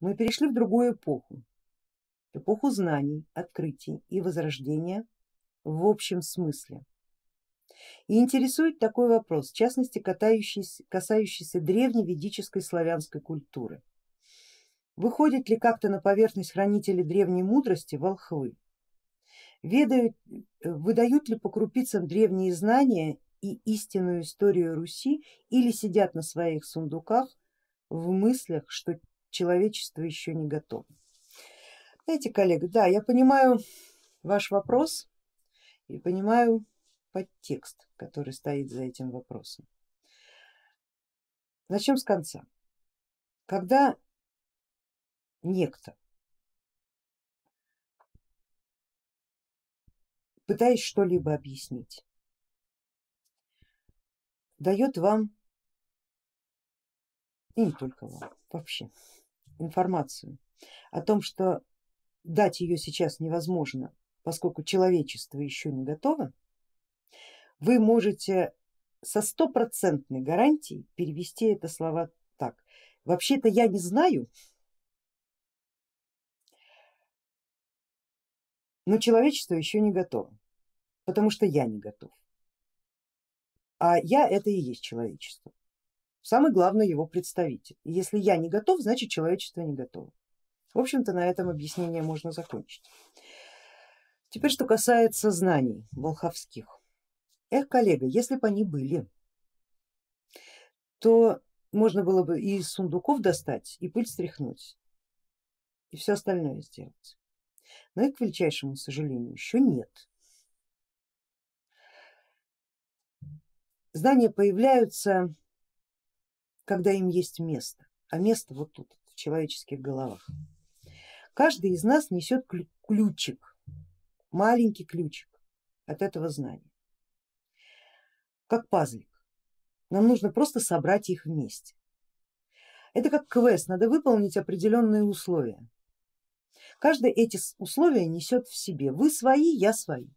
мы перешли в другую эпоху, эпоху знаний, открытий и возрождения в общем смысле. И интересует такой вопрос, в частности касающийся древневедической славянской культуры. Выходят ли как-то на поверхность хранители древней мудрости волхвы? Выдают ли по крупицам древние знания и истинную историю Руси, или сидят на своих сундуках в мыслях, что человечество еще не готово? Знаете, коллега, да, я понимаю ваш вопрос и понимаю подтекст, который стоит за этим вопросом. Начнем с конца. Когда некто, пытаясь что-либо объяснить, дает вам, и не только вам, вообще информацию о том, что дать ее сейчас невозможно, поскольку человечество еще не готово, вы можете со стопроцентной гарантией перевести это слова так: вообще-то я не знаю, но человечество еще не готово, потому что я не готов. А я это и есть человечество, самый главный его представитель. И если я не готов, значит человечество не готово. В общем-то на этом объяснение можно закончить. Теперь что касается знаний волховских. Эх, коллега, если бы они были, то можно было бы и из сундуков достать, и пыль стряхнуть, и все остальное сделать. Но их, к величайшему сожалению, еще нет. Знания появляются, когда им есть место, а место вот тут, в человеческих головах. Каждый из нас несет ключик, маленький ключик от этого знания, как пазлик. Нам нужно просто собрать их вместе. Это как квест, надо выполнить определенные условия. Каждый эти условия несет в себе. Вы свои, я свои.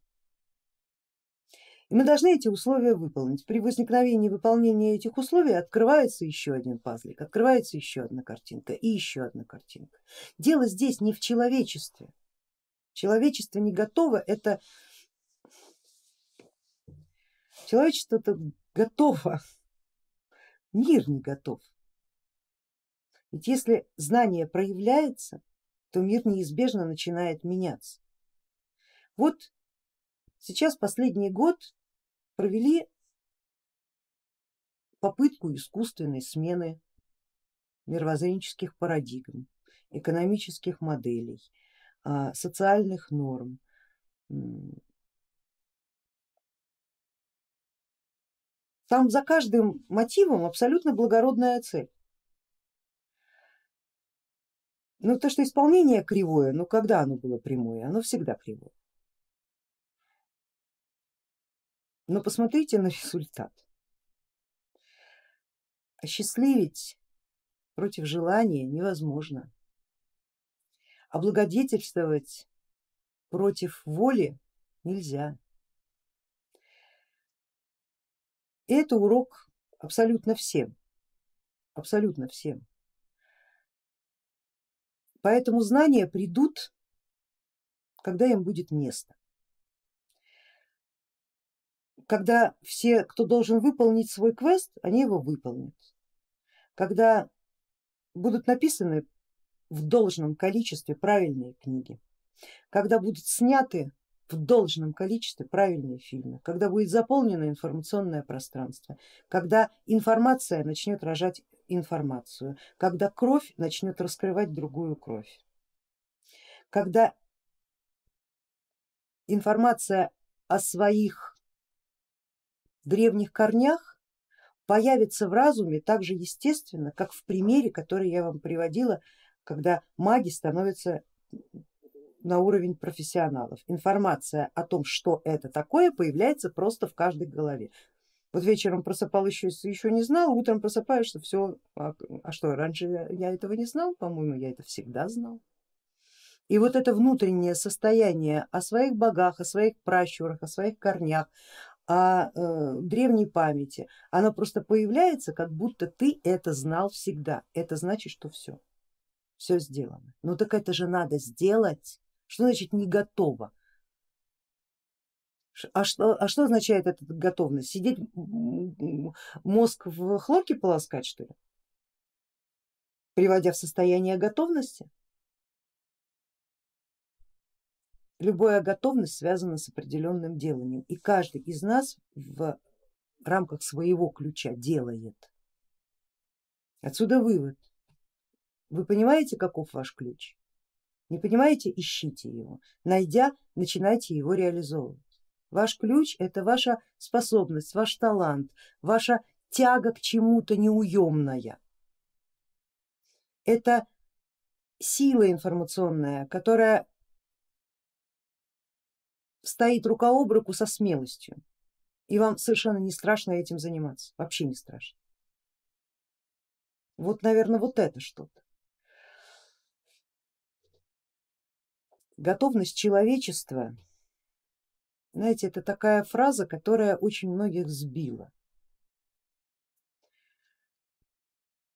И мы должны эти условия выполнить. При возникновении выполнения этих условий открывается еще один пазлик, открывается еще одна картинка и еще одна картинка. Дело здесь не в человечестве. Человечество не готово, это... Человечество-то готово, мир не готов. Ведь если знание проявляется, то мир неизбежно начинает меняться. Вот сейчас последний год провели попытку искусственной смены мировоззренческих парадигм, экономических моделей, социальных норм. Там за каждым мотивом абсолютно благородная цель. Но то, что исполнение кривое, ну когда оно было прямое, оно всегда кривое. Но посмотрите на результат. Осчастливить против желания невозможно. Облагодетельствовать против воли нельзя. И это урок абсолютно всем, Поэтому знания придут, когда им будет место. Когда все, кто должен выполнить свой квест, они его выполнят. Когда будут написаны в должном количестве правильные книги, когда будут сняты в должном количестве правильные фильмы, когда будет заполнено информационное пространство, когда информация начнет рожать информацию, когда кровь начнет раскрывать другую кровь, когда информация о своих древних корнях появится в разуме так же естественно, как в примере, который я вам приводила, когда маги становятся на уровень профессионалов. Информация о том, что это такое, появляется просто в каждой голове. Вот вечером просыпал, еще не знал, утром просыпаешься, все, а что, раньше я этого не знал, по-моему, я это всегда знал. И вот это внутреннее состояние о своих богах, о своих пращурах, о своих корнях, о древней памяти, оно просто появляется, как будто ты это знал всегда. Это значит, что все. все сделано. Ну так это же надо сделать. Что значит не готово? А что означает эта готовность? Сидеть мозг в хлорке полоскать, что ли? Приводя в состояние готовности? Любая готовность связана с определенным деланием, и каждый из нас в рамках своего ключа делает. Отсюда вывод. Вы понимаете, каков ваш ключ? Не понимаете, ищите его. Найдя, начинайте его реализовывать. Ваш ключ это ваша способность, ваш талант, ваша тяга к чему-то неуемная. Это сила информационная, которая стоит рука об руку со смелостью, и вам совершенно не страшно этим заниматься, вообще не страшно. Вот, наверное, вот это что-то. Готовность человечества, знаете, это такая фраза, которая очень многих сбила.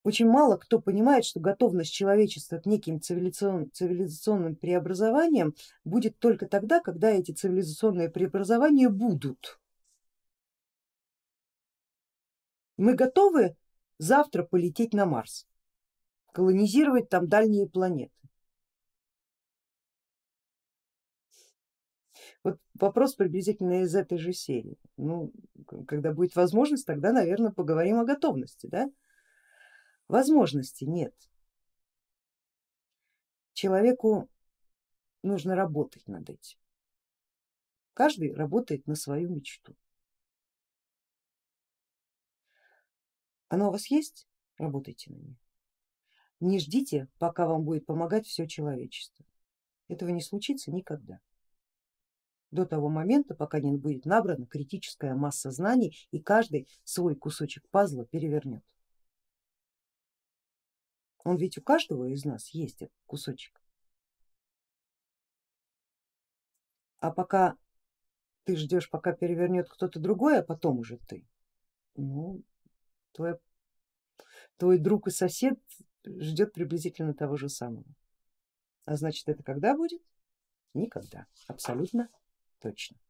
Очень мало кто понимает, что готовность человечества к неким цивилизационным преобразованиям будет только тогда, когда эти цивилизационные преобразования будут. Мы готовы завтра полететь на Марс, колонизировать там дальние планеты. Вот вопрос приблизительно из этой же серии. Ну, когда будет возможность, тогда, наверное, поговорим о готовности, да? Возможности нет. Человеку нужно работать над этим. Каждый работает на свою мечту. Она у вас есть? Работайте на ней. Не ждите, пока вам будет помогать все человечество. Этого не случится никогда. До того момента, пока не будет набрана критическая масса знаний и каждый свой кусочек пазла перевернет. Он ведь у каждого из нас есть этот кусочек. А пока ты ждешь, пока перевернет кто-то другой, а потом уже ты, ну, твой друг и сосед ждет приблизительно того же самого. А значит, это когда будет? Никогда, абсолютно точно.